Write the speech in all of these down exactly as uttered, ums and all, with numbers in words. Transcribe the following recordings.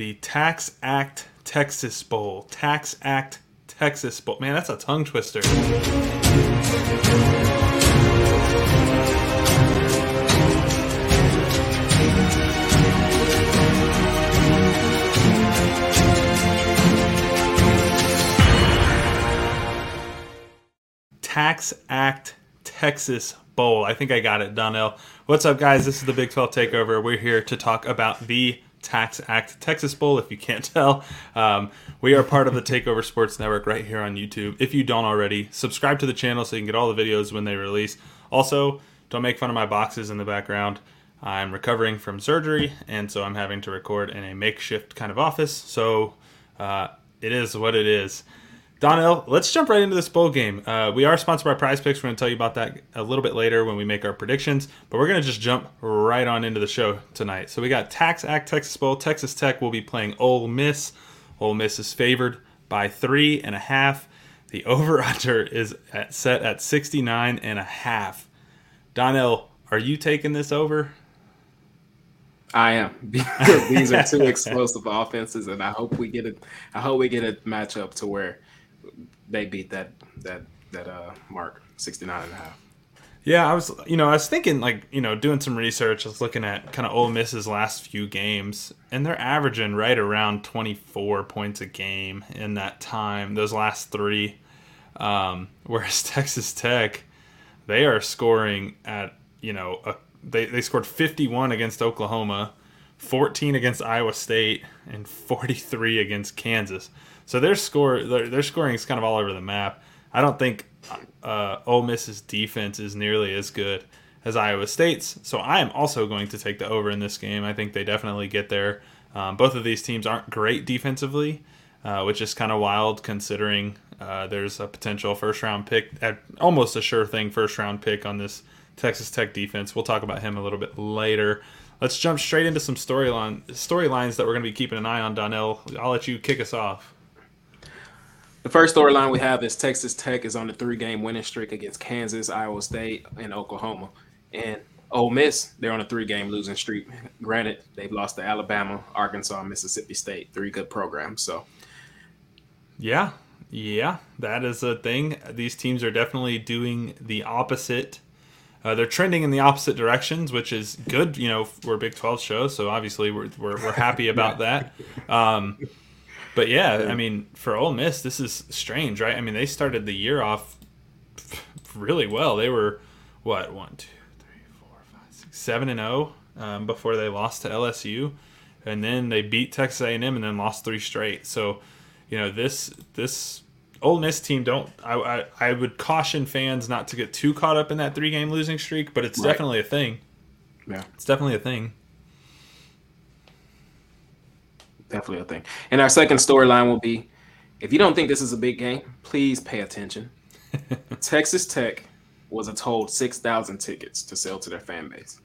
the Tax Act Texas Bowl. Tax Act Texas Bowl. Man, that's a tongue twister. Tax Act Texas Bowl. I think I got it, Donnell. What's up, guys? This is the Big twelve Takeover. We're here to talk about the Tax Act Texas Bowl, if you can't tell. Um, we are part of the Takeover Sports Network right here on YouTube. If you don't already, subscribe to the channel so you can get all the videos when they release. Also, don't make fun of my boxes in the background. I'm recovering from surgery, and so I'm having to record in a makeshift kind of office. So uh, it is what it is. Donnell, let's jump right into this bowl game. Uh, we are sponsored by Prize Picks. We're going to tell you about that a little bit later when we make our predictions, but we're going to just jump right on into the show tonight. So we got Tax Act Texas Bowl. Texas Tech will be playing Ole Miss. Ole Miss is favored by three and a half. The over-under is at, set at sixty-nine and a half. Donnell, are you taking this over? I am. These are two explosive offenses, and I hope we get a. I hope we get a matchup to where they beat that that that uh mark, sixty-nine and a half. Yeah, I was you know I was thinking like you know doing some research. I was looking at kind of Ole Miss's last few games, and they're averaging right around twenty-four points a game in that time. Those last three, um, whereas Texas Tech, they are scoring at you know a, they they scored fifty-one against Oklahoma, fourteen against Iowa State, and forty-three against Kansas. So their score, their, their scoring is kind of all over the map. I don't think uh, Ole Miss's defense is nearly as good as Iowa State's. So I am also going to take the over in this game. I think they definitely get there. Um, both of these teams aren't great defensively, uh, which is kind of wild considering uh, there's a potential first-round pick, at almost a sure thing first-round pick on this Texas Tech defense. We'll talk about him a little bit later. Let's jump straight into some storyline storylines that we're going to be keeping an eye on, Donnell. I'll let you kick us off. The first storyline we have is Texas Tech is on a three-game winning streak against Kansas, Iowa State, and Oklahoma. And Ole Miss, they're on a three-game losing streak. Granted, they've lost to Alabama, Arkansas, Mississippi State, three good programs. So, yeah, yeah, that is a thing. These teams are definitely doing the opposite. Uh, they're trending in the opposite directions, which is good. You know, we're a Big twelve show, so obviously we're we're, we're happy about that. Um, But, yeah, I mean, for Ole Miss, this is strange, right? I mean, they started the year off really well. They were, what, one, two, three, four, five, six, seven and oh um, before they lost to L S U. And then they beat Texas A and M and then lost three straight. So, you know, this this Ole Miss team don't I, I, I would caution fans not to get too caught up in that three-game losing streak, but it's right. definitely a thing. Yeah, it's definitely a thing. Definitely a thing. And our second storyline will be, if you don't think this is a big game, please pay attention. Texas Tech was told six thousand tickets to sell to their fan base.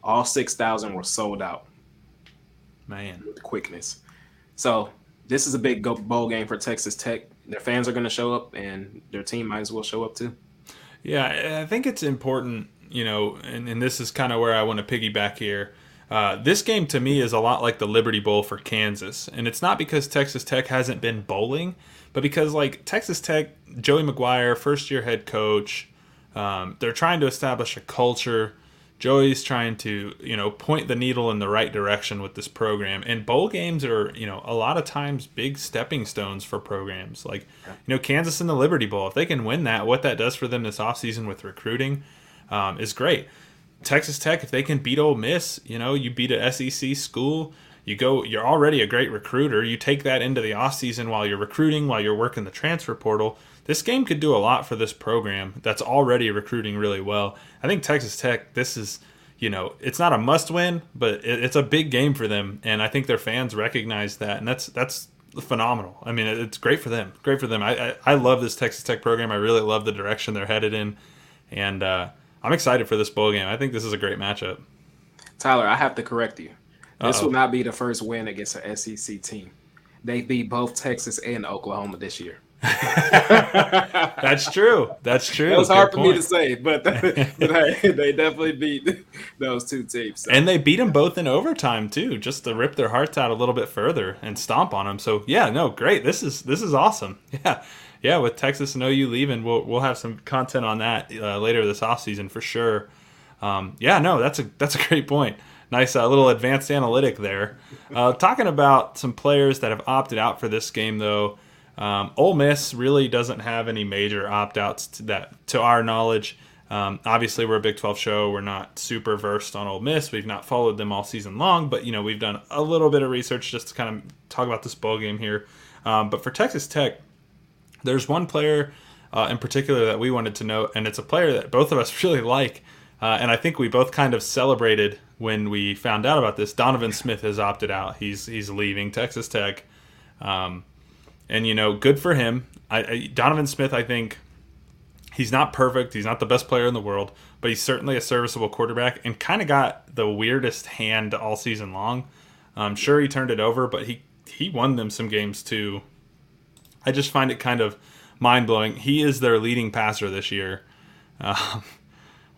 All six thousand were sold out. Man. With quickness. So this is a big bowl game for Texas Tech. Their fans are going to show up, and their team might as well show up too. Yeah, I think it's important, you know, and, and this is kind of where I want to piggyback here. Uh, this game to me is a lot like the Liberty Bowl for Kansas, and it's not because Texas Tech hasn't been bowling, but because like Texas Tech, Joey McGuire, first-year head coach, um, they're trying to establish a culture. Joey's trying to, you know, point the needle in the right direction with this program, and bowl games are, you know, a lot of times big stepping stones for programs. Like, you know, Kansas in the Liberty Bowl, if they can win that, what that does for them this offseason with recruiting um, is great. Texas Tech, if they can beat Ole Miss, you know, you beat an S E C school, you go, you're already a great recruiter. You take that into the offseason while you're recruiting, while you're working the transfer portal. This game could do a lot for this program that's already recruiting really well. I think Texas Tech, this is, you know, it's not a must win, but it, it's a big game for them. And I think their fans recognize that. And that's that's phenomenal. I mean, it, it's great for them. Great for them. I, I, I love this Texas Tech program. I really love the direction they're headed in. And, uh, I'm excited for this bowl game. I think this is a great matchup. Tyler, I have to correct you. This Uh-oh. will not be the first win against an S E C team. They beat both Texas and Oklahoma this year. That's true. That's true. It was hard for me to say, but, the, but hey, they definitely beat those two teams. So. And they beat them both in overtime too, just to rip their hearts out a little bit further and stomp on them. So yeah, no, great. This is this is awesome. Yeah, yeah. With Texas and O U leaving, we'll we'll have some content on that uh, later this offseason for sure. Um, yeah, no, that's a that's a great point. Nice uh, little advanced analytic there. Uh, talking about some players that have opted out for this game though. Um, Ole Miss really doesn't have any major opt-outs to that, to our knowledge. Um, obviously, we're a Big twelve show. We're not super versed on Ole Miss. We've not followed them all season long, but you know we've done a little bit of research just to kind of talk about this bowl game here. Um, but for Texas Tech, there's one player uh, in particular that we wanted to note, and it's a player that both of us really like, uh, and I think we both kind of celebrated when we found out about this. Donovan Smith has opted out. He's he's leaving Texas Tech. Um, And, you know, good for him. I, I, Donovan Smith, I think, he's not perfect. He's not the best player in the world, but he's certainly a serviceable quarterback and kind of got the weirdest hand all season long. I'm sure he turned it over, but he, he won them some games too. I just find it kind of mind-blowing. He is their leading passer this year, um,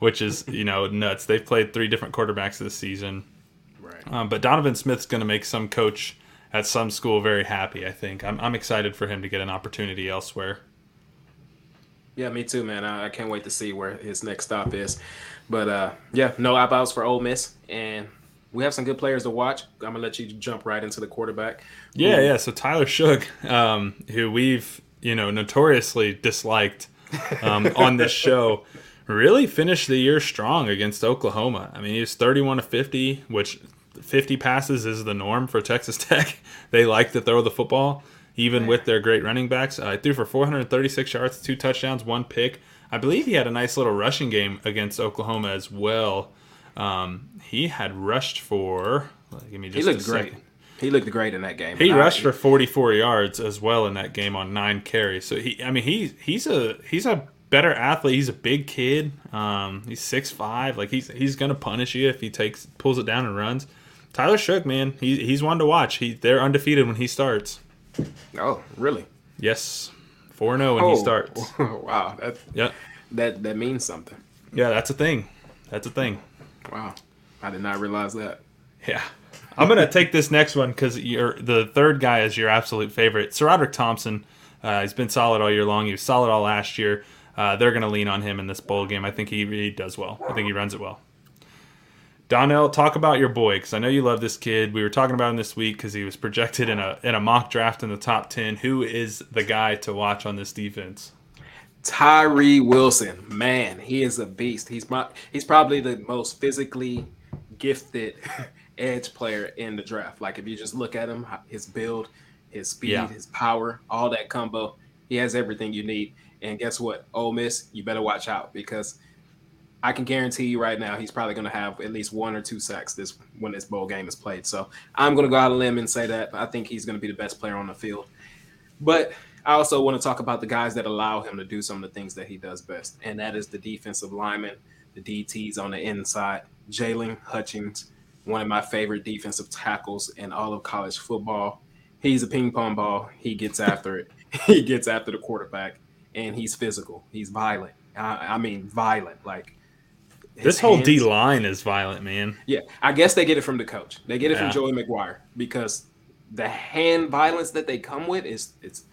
which is, you know, nuts. They've played three different quarterbacks this season. Right. Um, but Donovan Smith's going to make some coach at some school very happy, I think. I'm I'm excited for him to get an opportunity elsewhere. Yeah, me too, man. I, I can't wait to see where his next stop is. But, uh, yeah, no opt-outs for Ole Miss. And we have some good players to watch. I'm going to let you jump right into the quarterback. Yeah, Ooh. yeah. So Tyler Shook, um, who we've, you know, notoriously disliked um, on this show, really finished the year strong against Oklahoma. I mean, he was thirty-one to fifty, which – fifty passes is the norm for Texas Tech. They like to throw the football, even with their great running backs. Uh, threw for four hundred thirty-six yards, two touchdowns, one pick. I believe he had a nice little rushing game against Oklahoma as well. Um, he had rushed for... Give me just he looked a great. Second. He looked great in that game. He rushed for forty-four yards as well in that game on nine carries. So he, I mean, he he's a he's a better athlete. He's a big kid. Um, he's six five. Like he's he's gonna punish you if he takes pulls it down and runs. Tyler Shook, man, he, he's one to watch. He They're undefeated when he starts. Oh, really? Yes. four and oh when oh, he starts. Wow. That, yep. that that means something. Yeah, that's a thing. That's a thing. Wow. I did not realize that. Yeah. I'm going to take this next one because the third guy is your absolute favorite. SaRodorick Thompson, uh, he's been solid all year long. He was solid all last year. Uh, they're going to lean on him in this bowl game. I think he, he does well. I think he runs it well. Donnell, talk about your boy, because I know you love this kid. We were talking about him this week because he was projected in a in a mock draft in the top ten. Who is the guy to watch on this defense? Tyree Wilson. Man, he is a beast. He's my, he's probably the most physically gifted edge player in the draft. Like, if you just look at him, his build, his speed, yeah. his power, all that combo, he has everything you need. And guess what? Ole Miss, you better watch out because – I can guarantee you right now he's probably going to have at least one or two sacks this when this bowl game is played. So I'm going to go out on a limb and say that. I think he's going to be the best player on the field. But I also want to talk about the guys that allow him to do some of the things that he does best, and that is the defensive linemen, the D Ts on the inside. Jaylon Hutchings, one of my favorite defensive tackles in all of college football. He's a ping pong ball. He gets after it. He gets after the quarterback, and he's physical. He's violent. I, I mean violent, like. His this whole hands. D line is violent, man. Yeah, I guess they get it from the coach. They get it yeah. from Joey McGuire because the hand violence that they come with is it's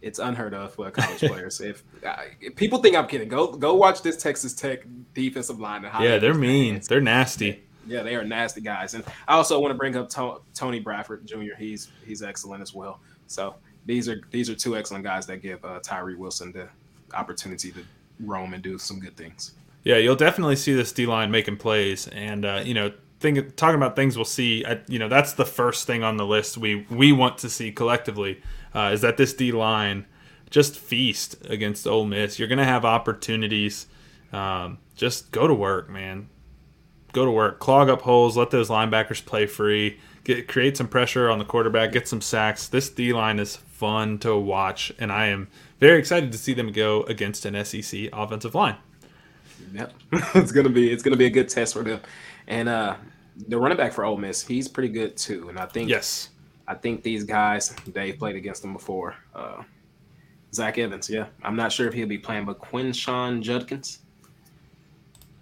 it's unheard of for college players. If, I, if people think I'm kidding, go go watch this Texas Tech defensive line. And yeah, they're mean. Hands. They're nasty. Yeah, they are nasty guys. And I also want to bring up to- Tony Bradford Junior He's he's excellent as well. So these are these are two excellent guys that give uh, Tyree Wilson the opportunity to roam and do some good things. Yeah, you'll definitely see this D-line making plays. And, uh, you know, think, talking about things we'll see, I, you know, that's the first thing on the list we, we want to see collectively uh, is that this D-line just feast against Ole Miss. You're going to have opportunities. Um, just go to work, man. Go to work. Clog up holes. Let those linebackers play free. Get Create some pressure on the quarterback. Get some sacks. This D-line is fun to watch, and I am very excited to see them go against an S E C offensive line. Yep. it's gonna be it's gonna be a good test for them, and uh, the running back for Ole Miss, he's pretty good too. And I think yes, I think these guys they've played against them before. Uh, Zach Evans, yeah. I'm not sure if he'll be playing, but Quinshon Judkins,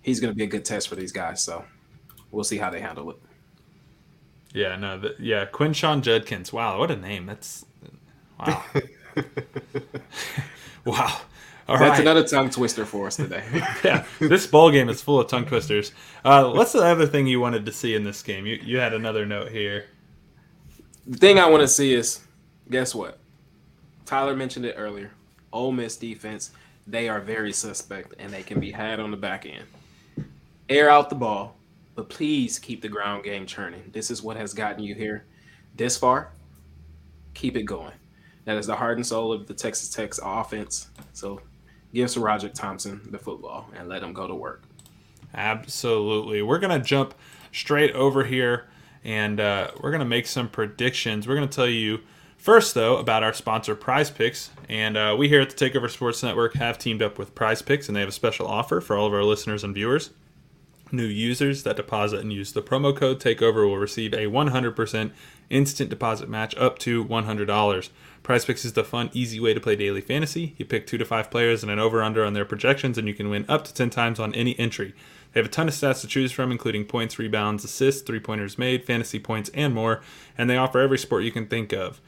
he's going to be a good test for these guys. So we'll see how they handle it. Yeah, no, the, yeah, Quinshon Judkins. Wow, what a name. That's wow. Wow. All That's right. Another tongue twister for us today. Yeah, this bowl game is full of tongue twisters. Uh, what's the other thing you wanted to see in this game? You you had another note here. The thing I want to see is, guess what? Tyler mentioned it earlier. Ole Miss defense, they are very suspect, and they can be had on the back end. Air out the ball, but please keep the ground game churning. This is what has gotten you here this far. Keep it going. That is the heart and soul of the Texas Tech offense. So give SaRodorick Thompson the football and let him go to work. Absolutely. We're going to jump straight over here, and uh, we're going to make some predictions. We're going to tell you first, though, about our sponsor, Prize Picks. And uh, we here at the Takeover Sports Network have teamed up with Prize Picks, and they have a special offer for all of our listeners and viewers. New users that deposit and use the promo code TAKEOVER will receive a one hundred percent instant deposit match up to one hundred dollars. Prize Picks is the fun, easy way to play daily fantasy. You pick two to five players and an over-under on their projections, and you can win up to ten times on any entry. They have a ton of stats to choose from, including points, rebounds, assists, three-pointers made, fantasy points, and more, and they offer every sport you can think of.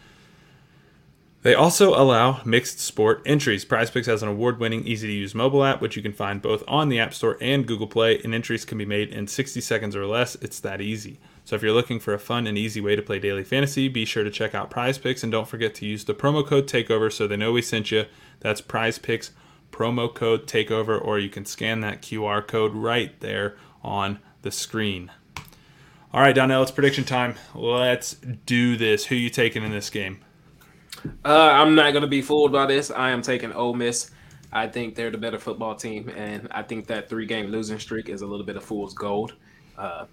They also allow mixed sport entries. PrizePicks has an award-winning, easy-to-use mobile app, which you can find both on the App Store and Google Play, and entries can be made in sixty seconds or less. It's that easy. So if you're looking for a fun and easy way to play daily fantasy, be sure to check out PrizePicks, and don't forget to use the promo code TAKEOVER so they know we sent you. That's PrizePicks, promo code TAKEOVER, or you can scan that Q R code right there on the screen. All right, Donnell, it's prediction time. Let's do this. Who you taking in this game? Uh, I'm not going to be fooled by this. I am taking Ole Miss. I think they're the better football team, and I think that three-game losing streak is a little bit of fool's gold. Uh,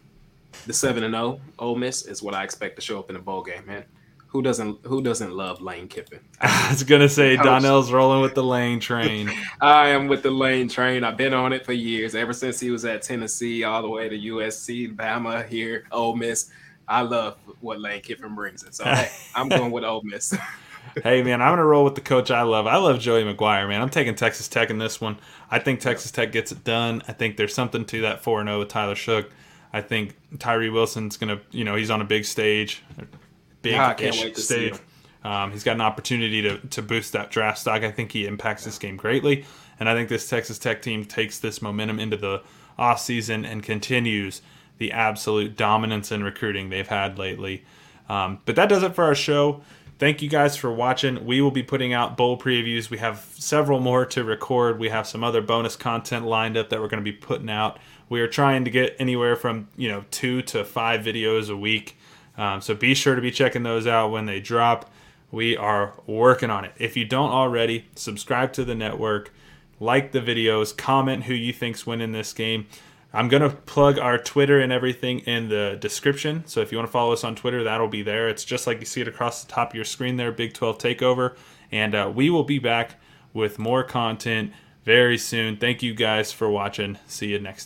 the seven and oh Ole Miss is what I expect to show up in a bowl game, man. Who doesn't Who doesn't love Lane Kiffin? I was going to say, Donnell's rolling with the Lane Train. I am with the Lane Train. I've been on it for years, ever since he was at Tennessee, all the way to U S C, Bama, here, Ole Miss. I love what Lane Kiffin brings it. So, hey, I'm going with Ole Miss. Hey, man, I'm going to roll with the coach I love. I love Joey McGuire, man. I'm taking Texas Tech in this one. I think Texas Tech gets it done. I think there's something to that four and oh with Tyler Shook. I think Tyree Wilson's going to, you know, he's on a big stage. Big nah, I can't wait to stage. See him. Um, he's got an opportunity to, to boost that draft stock. I think he impacts this game greatly. And I think this Texas Tech team takes this momentum into the offseason and continues the absolute dominance in recruiting they've had lately. Um, but that does it for our show. Thank you guys for watching. We will be putting out bowl previews. We have several more to record. We have some other bonus content lined up that we're going to be putting out. We are trying to get anywhere from, you know, two to five videos a week. Um, so be sure to be checking those out when they drop. We are working on it. If you don't already, subscribe to the network, like the videos, comment who you think's winning this game. I'm going to plug our Twitter and everything in the description. So if you want to follow us on Twitter, that'll be there. It's just like you see it across the top of your screen there, Big twelve Takeover. And uh, we will be back with more content very soon. Thank you guys for watching. See you next time.